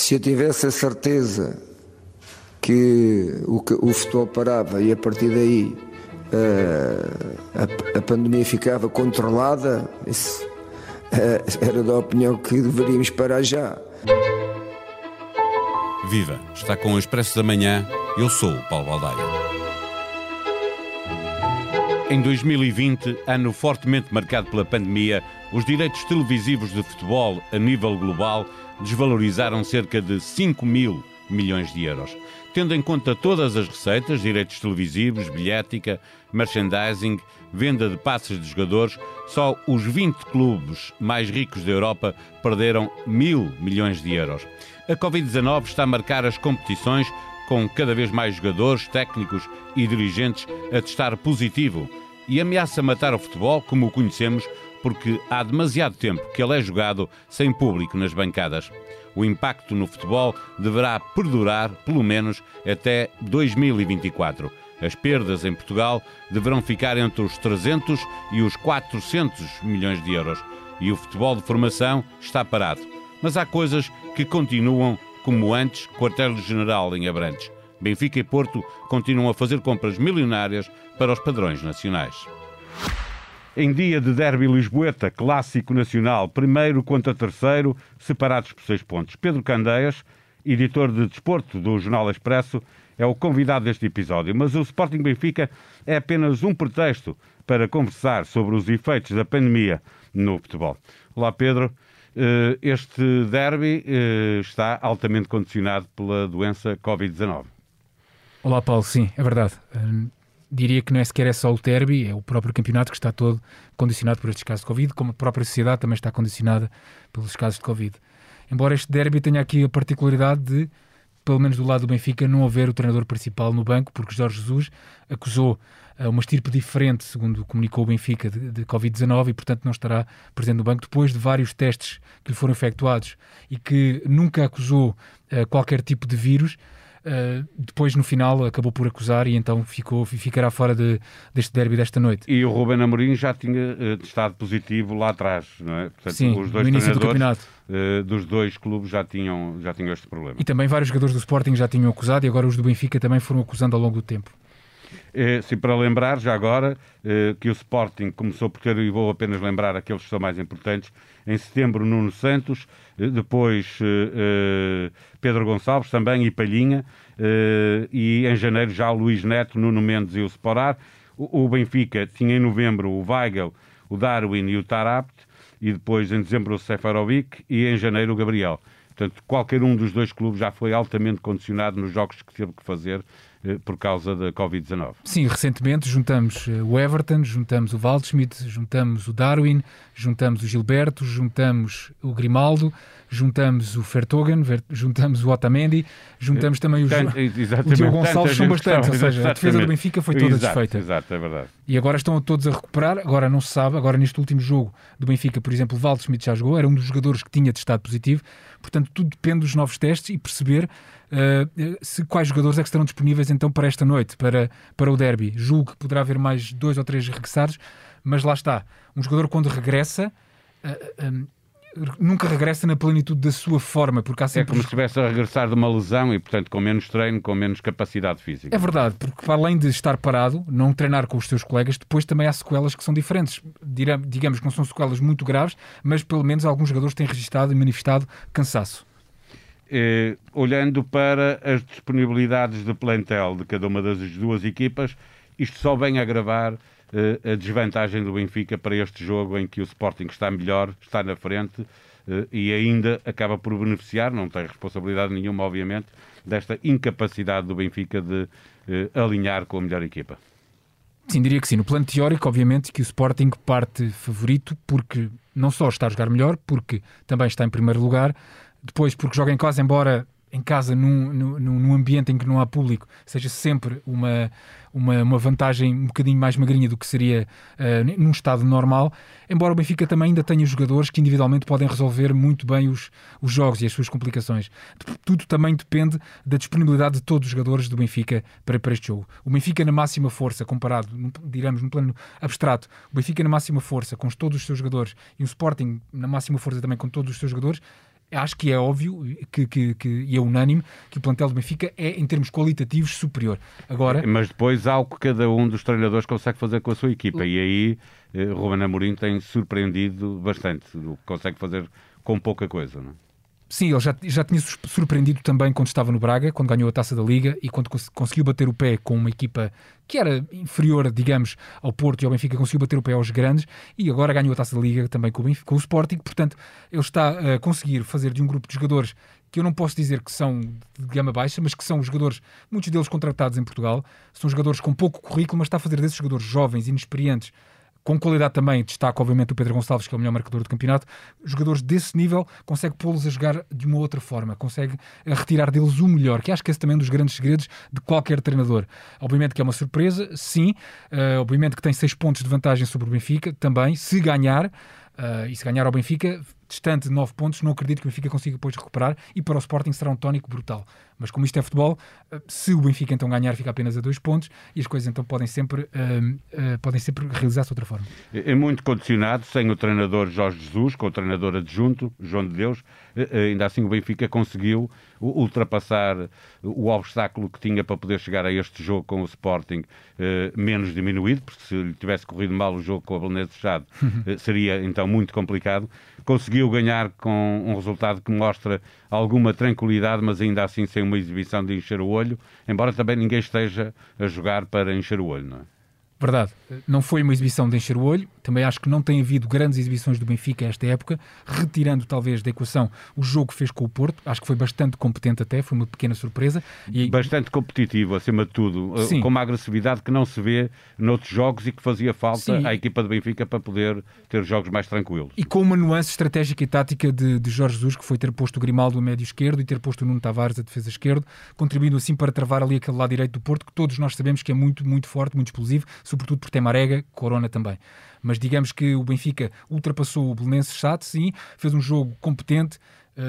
Se eu tivesse a certeza que o futebol parava e a partir daí a pandemia ficava controlada, isso era da opinião que deveríamos parar já. Viva! Está com o Expresso da Manhã. Eu sou o Paulo Baldaio. Em 2020, ano fortemente marcado pela pandemia, os direitos televisivos de futebol a nível global desvalorizaram cerca de 5 mil milhões de euros. Tendo em conta todas as receitas, direitos televisivos, bilhética, merchandising, venda de passes de jogadores, só os 20 clubes mais ricos da Europa perderam 1.000 milhões de euros. A Covid-19 está a marcar as competições, com cada vez mais jogadores, técnicos e dirigentes a testar positivo, e ameaça matar o futebol como o conhecemos, porque há demasiado tempo que ele é jogado sem público nas bancadas. O impacto no futebol deverá perdurar, pelo menos, até 2024. As perdas em Portugal deverão ficar entre os 300 e os 400 milhões de euros. E o futebol de formação está parado. Mas há coisas que continuam como antes, quartel-general em Abrantes. Benfica e Porto continuam a fazer compras milionárias para os padrões nacionais. Em dia de derby lisboeta, clássico nacional, primeiro contra terceiro, separados por 6 pontos. Pedro Candeias, editor de desporto do Jornal Expresso, é o convidado deste episódio, mas o Sporting Benfica é apenas um pretexto para conversar sobre os efeitos da pandemia no futebol. Olá, Pedro. Este derby está altamente condicionado pela doença Covid-19. Olá, Paulo. Sim, é verdade. Diria que não é sequer é só o derby, é o próprio campeonato que está todo condicionado por estes casos de Covid, como a própria sociedade também está condicionada pelos casos de Covid. Embora este derby tenha aqui a particularidade de, pelo menos do lado do Benfica, não haver o treinador principal no banco, porque Jorge Jesus acusou uma estirpe diferente, segundo comunicou o Benfica, de Covid-19 e, portanto, não estará presente no banco depois de vários testes que lhe foram efetuados e que nunca acusou qualquer tipo de vírus. Depois no final acabou por acusar e então ficará fora deste derby desta noite. E o Ruben Amorim já tinha testado positivo lá atrás, não é? Portanto, sim, os dois no início do campeonato dos dois clubes já tinham este problema. E também vários jogadores do Sporting já tinham acusado e agora os do Benfica também foram acusando ao longo do tempo. Sim, para lembrar já agora que o Sporting começou por ter, e vou apenas lembrar aqueles que são mais importantes, em setembro Nuno Santos, depois Pedro Gonçalves também e Palhinha, e em janeiro já o Luís Neto, Nuno Mendes e o Sporar. O Benfica tinha em novembro o Weigl, o Darwin e o Tarapt, e depois em dezembro o Seferovic e em janeiro o Gabriel. Portanto, qualquer um dos dois clubes já foi altamente condicionado nos jogos que teve que fazer por causa da Covid-19. Sim, recentemente juntamos o Everton, juntamos o Waldschmidt, juntamos o Darwin, juntamos o Gilberto, juntamos o Grimaldo, juntamos o Ferttogen, juntamos o Otamendi, juntamos também o Diogo Gonçalo, são bastantes, ou seja, a defesa do Benfica foi toda desfeita. Exato, é verdade. E agora estão todos a recuperar, agora não se sabe, agora neste último jogo do Benfica, por exemplo, o Waldschmidt já jogou, era um dos jogadores que tinha testado positivo, portanto tudo depende dos novos testes e perceber quais jogadores é que estarão disponíveis então para esta noite, para o derby. Julgo que poderá haver mais 2 ou 3 regressados, mas lá está. Um jogador quando regressa, nunca regressa na plenitude da sua forma, porque há sempre... É como se estivesse a regressar de uma lesão e, portanto, com menos treino, com menos capacidade física. É verdade, porque para além de estar parado, não treinar com os seus colegas, depois também há sequelas que são diferentes. Digamos que não são sequelas muito graves, mas pelo menos alguns jogadores têm registado e manifestado cansaço. Olhando para as disponibilidades de plantel de cada uma das duas equipas, isto só vem agravar a desvantagem do Benfica para este jogo em que o Sporting está melhor, está na frente e ainda acaba por beneficiar, não tem responsabilidade nenhuma, obviamente, desta incapacidade do Benfica de alinhar com a melhor equipa. Sim, diria que sim. No plano teórico, obviamente, que o Sporting parte favorito, porque não só está a jogar melhor, porque também está em primeiro lugar, depois porque joga em casa, embora em casa num ambiente em que não há público seja sempre uma vantagem um bocadinho mais magrinha do que seria num estado normal, embora o Benfica também ainda tenha jogadores que individualmente podem resolver muito bem os jogos e as suas complicações. Tudo também depende da disponibilidade de todos os jogadores do Benfica para este jogo. O Benfica na máxima força, comparado, digamos, num plano abstrato, o Benfica na máxima força com todos os seus jogadores e o Sporting na máxima força também com todos os seus jogadores, acho que é óbvio e é unânime que o plantel do Benfica é, em termos qualitativos, superior. Agora... Mas depois há o que cada um dos treinadores consegue fazer com a sua equipa, e aí Ruben Amorim tem surpreendido bastante, o que consegue fazer com pouca coisa, não é? Sim, ele já tinha surpreendido também quando estava no Braga, quando ganhou a Taça da Liga e quando conseguiu bater o pé com uma equipa que era inferior, digamos, ao Porto e ao Benfica, conseguiu bater o pé aos grandes e agora ganhou a Taça da Liga também com o Benfica, com o Sporting. Portanto, ele está a conseguir fazer de um grupo de jogadores que eu não posso dizer que são de gama baixa, mas que são jogadores, muitos deles contratados em Portugal, são jogadores com pouco currículo, mas está a fazer desses jogadores jovens, inexperientes, com qualidade também, destaca obviamente o Pedro Gonçalves, que é o melhor marcador do campeonato, jogadores desse nível, consegue pô-los a jogar de uma outra forma, consegue retirar deles o melhor, que acho que esse também é um dos grandes segredos de qualquer treinador. Obviamente que é uma surpresa, sim, obviamente que tem 6 pontos de vantagem sobre o Benfica, também, se ganhar, e se ganhar ao Benfica, distante de 9 pontos, não acredito que o Benfica consiga depois recuperar, e para o Sporting será um tónico brutal. Mas como isto é futebol, se o Benfica então ganhar, fica apenas a 2 pontos, e as coisas então podem sempre realizar-se de outra forma. É muito condicionado, sem o treinador Jorge Jesus, com o treinador adjunto, João de Deus, ainda assim o Benfica conseguiu ultrapassar o obstáculo que tinha para poder chegar a este jogo com o Sporting menos diminuído, porque se lhe tivesse corrido mal o jogo com a Belenenses fechado, seria então muito complicado. Conseguiu ganhar com um resultado que mostra alguma tranquilidade, mas ainda assim sem uma exibição de encher o olho, embora também ninguém esteja a jogar para encher o olho, não é? Verdade, não foi uma exibição de encher o olho, também acho que não tem havido grandes exibições do Benfica a esta época, retirando talvez da equação o jogo que fez com o Porto, acho que foi bastante competente até, foi uma pequena surpresa. E... bastante competitivo, acima de tudo, sim, com uma agressividade que não se vê noutros jogos e que fazia falta, sim, à equipa do Benfica para poder ter jogos mais tranquilos. E com uma nuance estratégica e tática de Jorge Jesus, que foi ter posto o Grimaldo a médio esquerdo e ter posto o Nuno Tavares a defesa esquerda, contribuindo assim para travar ali aquele lado direito do Porto, que todos nós sabemos que é muito, muito forte, muito explosivo, sobretudo por ter Marega, Corona também. Mas digamos que o Benfica ultrapassou o Belenenses, chato, sim, fez um jogo competente,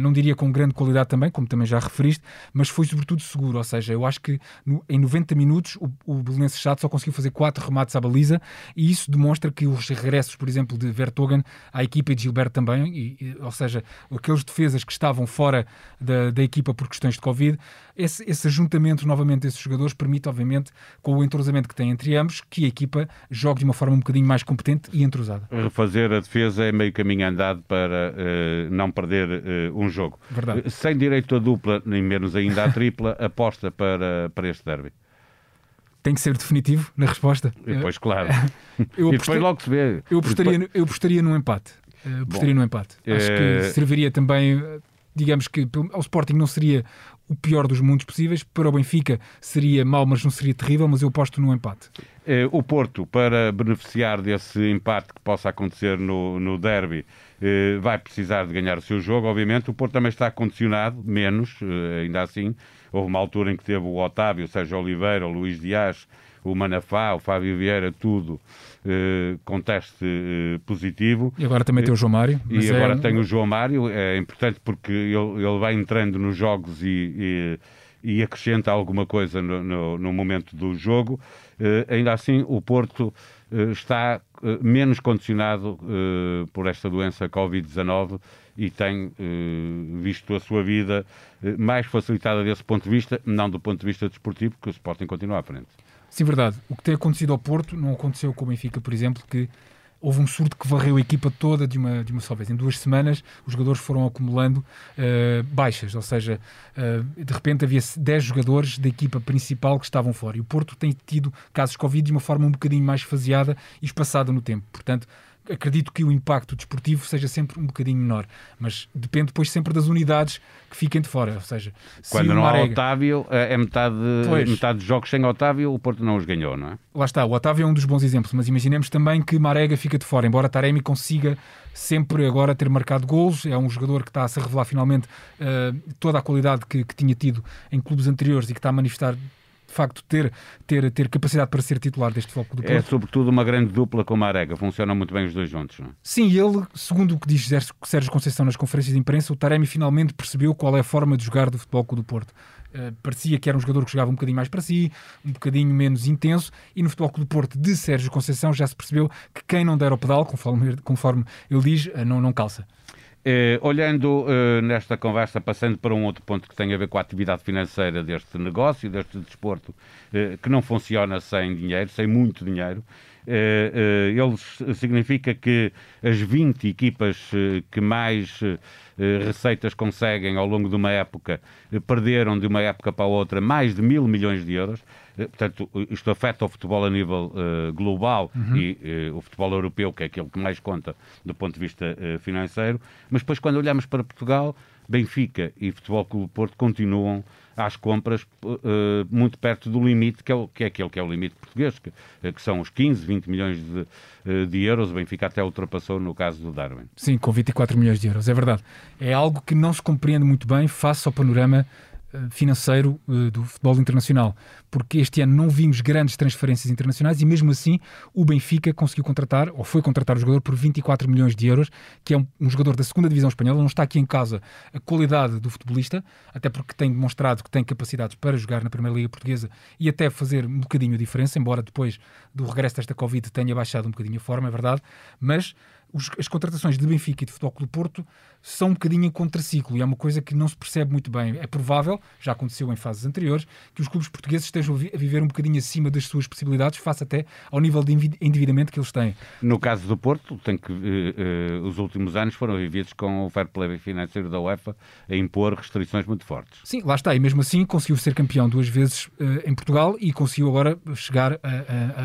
não diria com grande qualidade também, como também já referiste, mas foi sobretudo seguro, ou seja, eu acho que em 90 minutos o Belenenses chato só conseguiu fazer 4 remates à baliza e isso demonstra que os regressos, por exemplo, de Ferttogen à equipa e de Gilberto também, ou seja, aqueles defesas que estavam fora da equipa por questões de Covid, esse ajuntamento novamente desses jogadores permite, obviamente, com o entrosamento que tem entre ambos, que a equipa jogue de uma forma um bocadinho mais competente e entrosada. Refazer a defesa é meio caminho andado para não perder um jogo. Verdade. Sem direito à dupla, nem menos ainda à tripla, aposta para este derby. Tem que ser definitivo na resposta? E depois, claro. E depois logo se vê. Eu apostaria num empate. Acho que serviria também, digamos que ao Sporting não seria o pior dos mundos possíveis, para o Benfica seria mau, mas não seria terrível, mas eu aposto num empate. O Porto, para beneficiar desse empate que possa acontecer no derby, vai precisar de ganhar o seu jogo, obviamente. O Porto também está condicionado, menos, ainda assim. Houve uma altura em que teve o Otávio, o Sérgio Oliveira, o Luís Dias, o Manafá, o Fábio Vieira, tudo com teste positivo. E agora também tem o João Mário. E agora tem o João Mário, é importante porque ele vai entrando nos jogos e acrescenta alguma coisa no momento do jogo. Ainda assim, o Porto está menos condicionado por esta doença Covid-19 e tem visto a sua vida mais facilitada desse ponto de vista, não do ponto de vista desportivo, porque o Sporting continua à frente. Sim, verdade. O que tem acontecido ao Porto não aconteceu com o Benfica, por exemplo, que houve um surto que varreu a equipa toda de uma só vez. Em 2 semanas os jogadores foram acumulando baixas, ou seja, de repente havia 10 jogadores da equipa principal que estavam fora. E o Porto tem tido casos de Covid de uma forma um bocadinho mais faseada e espaçada no tempo. Portanto, acredito que o impacto desportivo seja sempre um bocadinho menor, mas depende depois sempre das unidades que fiquem de fora, ou seja, quando se não há Otávio, é metade dos jogos sem Otávio, o Porto não os ganhou, não é? Lá está, o Otávio é um dos bons exemplos, mas imaginemos também que Marega fica de fora, embora Taremi consiga sempre agora ter marcado golos, é um jogador que está a se revelar finalmente toda a qualidade que tinha tido em clubes anteriores e que está a manifestar de facto ter capacidade para ser titular deste foco do Porto. É sobretudo uma grande dupla com a Marega, funcionam muito bem os dois juntos, não é? Sim, ele, segundo o que diz Sérgio Conceição nas conferências de imprensa, o Taremi finalmente percebeu qual é a forma de jogar do futebol do Porto. Parecia que era um jogador que jogava um bocadinho mais para si, um bocadinho menos intenso, e no Futebol Clube do Porto de Sérgio Conceição já se percebeu que quem não der ao pedal, conforme ele diz, não calça. Olhando nesta conversa, passando para um outro ponto que tem a ver com a atividade financeira deste negócio, deste desporto, que não funciona sem dinheiro, sem muito dinheiro, ele significa que as 20 equipas que mais receitas conseguem ao longo de uma época perderam de uma época para a outra mais de 1.000 milhões de euros. Portanto, isto afeta o futebol a nível global, uhum, e o futebol europeu, que é aquilo que mais conta do ponto de vista financeiro. Mas depois, quando olhamos para Portugal, Benfica e Futebol Clube do Porto continuam às compras muito perto do limite, que é aquele que é o limite português, que são os 15, 20 milhões de euros. O Benfica até ultrapassou no caso do Darwin. Sim, com 24 milhões de euros, é verdade. É algo que não se compreende muito bem face ao panorama financeiro do futebol internacional, porque este ano não vimos grandes transferências internacionais e mesmo assim o Benfica conseguiu contratar, ou foi contratar o jogador por 24 milhões de euros, que é um jogador da 2ª Divisão Espanhola. Não está aqui em causa a qualidade do futebolista, até porque tem demonstrado que tem capacidades para jogar na Primeira Liga Portuguesa e até fazer um bocadinho a diferença, embora depois do regresso desta Covid tenha baixado um bocadinho a forma, é verdade, mas as contratações de Benfica e de Futebol Clube do Porto são um bocadinho em contraciclo e é uma coisa que não se percebe muito bem. É provável, já aconteceu em fases anteriores, que os clubes portugueses estejam a viver um bocadinho acima das suas possibilidades, face até ao nível de endividamento que eles têm. No caso do Porto, tem que, os últimos anos foram vividos com o fair play financeiro da UEFA a impor restrições muito fortes. Sim, lá está. E mesmo assim conseguiu ser campeão 2 vezes em Portugal e conseguiu agora chegar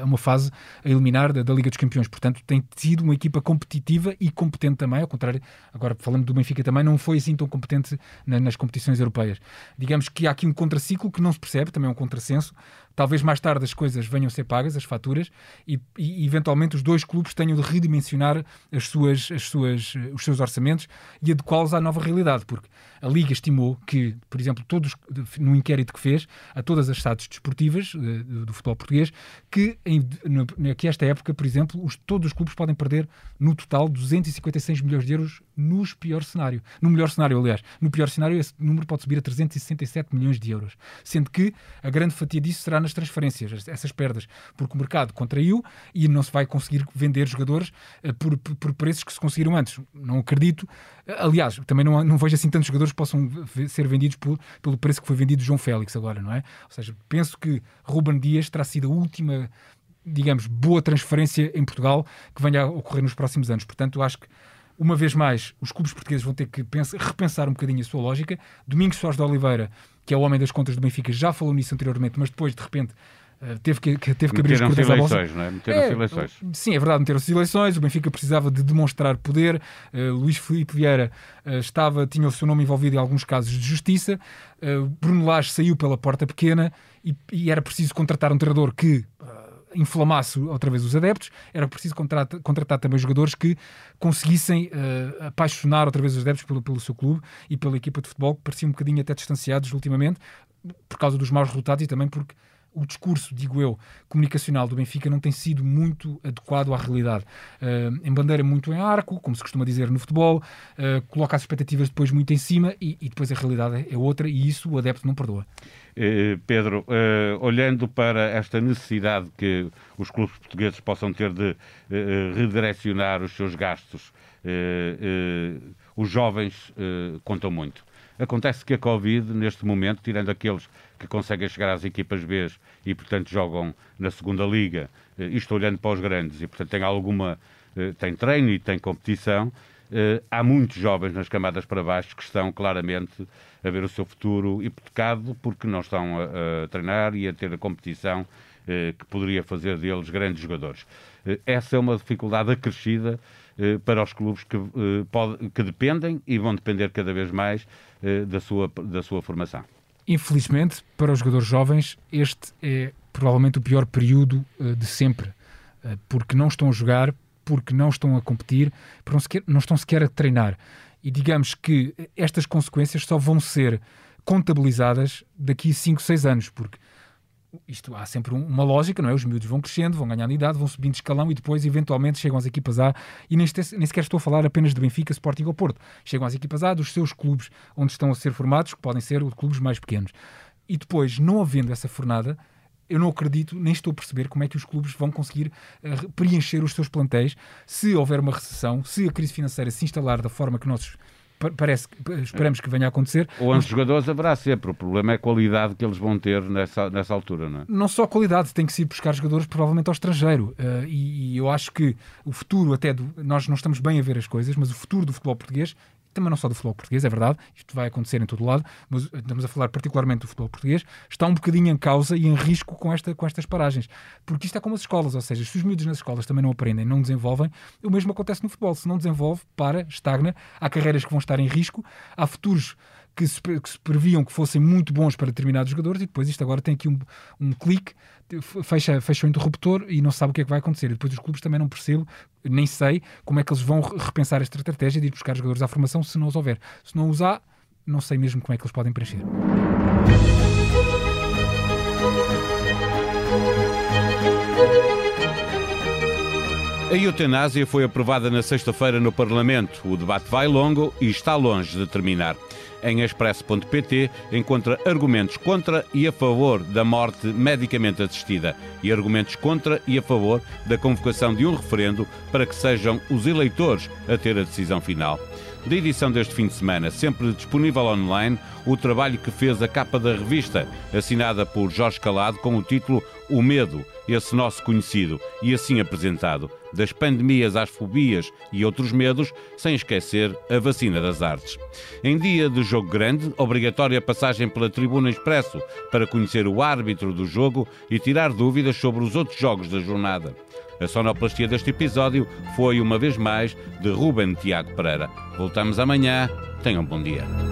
a uma fase a eliminar da Liga dos Campeões. Portanto, tem tido uma equipa competitiva e competente também, ao contrário, agora falando do Benfica também, não foi assim tão competente nas competições europeias. Digamos que há aqui um contraciclo que não se percebe, também é um contrassenso. Talvez mais tarde as coisas venham a ser pagas, as faturas, e eventualmente os dois clubes tenham de redimensionar os seus orçamentos e adequá-los à nova realidade, porque a Liga estimou que, por exemplo, todos, num inquérito que fez a todas as SADs desportivas do futebol português, que esta época, por exemplo, todos os clubes podem perder no total 256 milhões de euros nos pior cenário. No melhor cenário, aliás. No pior cenário, esse número pode subir a 367 milhões de euros, sendo que a grande fatia disso será nas transferências, essas perdas, porque o mercado contraiu e não se vai conseguir vender jogadores por preços que se conseguiram antes. Não acredito. Aliás, também não vejo assim tantos jogadores que possam ser vendidos pelo preço que foi vendido João Félix agora, não é? Ou seja, penso que Ruben Dias terá sido a última, digamos, boa transferência em Portugal que venha a ocorrer nos próximos anos. Portanto, acho que uma vez mais, os clubes portugueses vão ter que repensar um bocadinho a sua lógica. Domingos Soares de Oliveira, que é o homem das contas do Benfica, já falou nisso anteriormente, mas depois, de repente, teve que abrir as cordas à bolsa. Não é? Meteram-se eleições. Sim, é verdade, meteram-se eleições. O Benfica precisava de demonstrar poder. Luís Filipe Vieira tinha o seu nome envolvido em alguns casos de justiça. Bruno Lage saiu pela porta pequena e era preciso contratar um treinador que inflamasse outra vez os adeptos. Era preciso contratar também jogadores que conseguissem apaixonar outra vez os adeptos pelo seu clube e pela equipa de futebol, que pareciam um bocadinho até distanciados ultimamente, por causa dos maus resultados e também porque o discurso, digo eu, comunicacional do Benfica não tem sido muito adequado à realidade. Em bandeira muito em arco, como se costuma dizer no futebol, coloca as expectativas depois muito em cima e depois a realidade é outra e isso o adepto não perdoa. Pedro, olhando para esta necessidade que os clubes portugueses possam ter de redirecionar os seus gastos, os jovens contam muito. Acontece que a Covid, neste momento, tirando aqueles que conseguem chegar às equipas B e, portanto, jogam na 2ª Liga, isto olhando para os grandes, e, portanto, tem treino e tem competição, há muitos jovens nas camadas para baixo que estão claramente a ver o seu futuro hipotecado porque não estão a treinar e a ter a competição que poderia fazer deles grandes jogadores. Essa é uma dificuldade acrescida para os clubes que dependem e vão depender cada vez mais da sua formação. Infelizmente, para os jogadores jovens, este é provavelmente o pior período de sempre, porque não estão a jogar, porque não estão a competir, porque não estão sequer a treinar. E digamos que estas consequências só vão ser contabilizadas daqui a 5, 6 anos, porque isto há sempre uma lógica, não é? Os miúdos vão crescendo, vão ganhando idade, vão subindo de escalão e depois eventualmente chegam às equipas A, e nem sequer estou a falar apenas de Benfica, Sporting ou Porto, chegam às equipas A dos seus clubes onde estão a ser formados, que podem ser clubes mais pequenos. E depois, não havendo essa fornada, eu não acredito, nem estou a perceber como é que os clubes vão conseguir preencher os seus plantéis se houver uma recessão, se a crise financeira se instalar da forma que nós esperamos que venha a acontecer. Ou antes jogadores haverá sempre, o problema é a qualidade que eles vão ter nessa altura, não é? Não só a qualidade, tem que se ir buscar jogadores provavelmente ao estrangeiro, e eu acho que o futuro até, nós não estamos bem a ver as coisas, mas o futuro do futebol português, também não só do futebol português, é verdade, isto vai acontecer em todo lado, mas estamos a falar particularmente do futebol português, está um bocadinho em causa e em risco com estas paragens, porque isto é como as escolas, ou seja, se os miúdos nas escolas também não aprendem, não desenvolvem, o mesmo acontece no futebol, se não desenvolve, estagna, há carreiras que vão estar em risco, há futuros que se previam que fossem muito bons para determinados jogadores e depois isto agora tem aqui um clique, fecha o interruptor e não sabe o que é que vai acontecer. E depois os clubes também não percebem, nem sei como é que eles vão repensar esta estratégia de ir buscar jogadores à formação se não os houver. Se não os há, não sei mesmo como é que eles podem preencher. A eutanásia foi aprovada na sexta-feira no Parlamento. O debate vai longo e está longe de terminar. Em expresso.pt encontra argumentos contra e a favor da morte medicamente assistida e argumentos contra e a favor da convocação de um referendo para que sejam os eleitores a ter a decisão final. Da edição deste fim de semana, sempre disponível online, o trabalho que fez a capa da revista, assinada por Jorge Calado com o título O Medo, esse nosso conhecido, e assim apresentado, das pandemias às fobias e outros medos, sem esquecer a vacina das artes. Em dia de jogo grande, obrigatória a passagem pela Tribuna Expresso para conhecer o árbitro do jogo e tirar dúvidas sobre os outros jogos da jornada. A sonoplastia deste episódio foi, uma vez mais, de Ruben Tiago Pereira. Voltamos amanhã. Tenham um bom dia.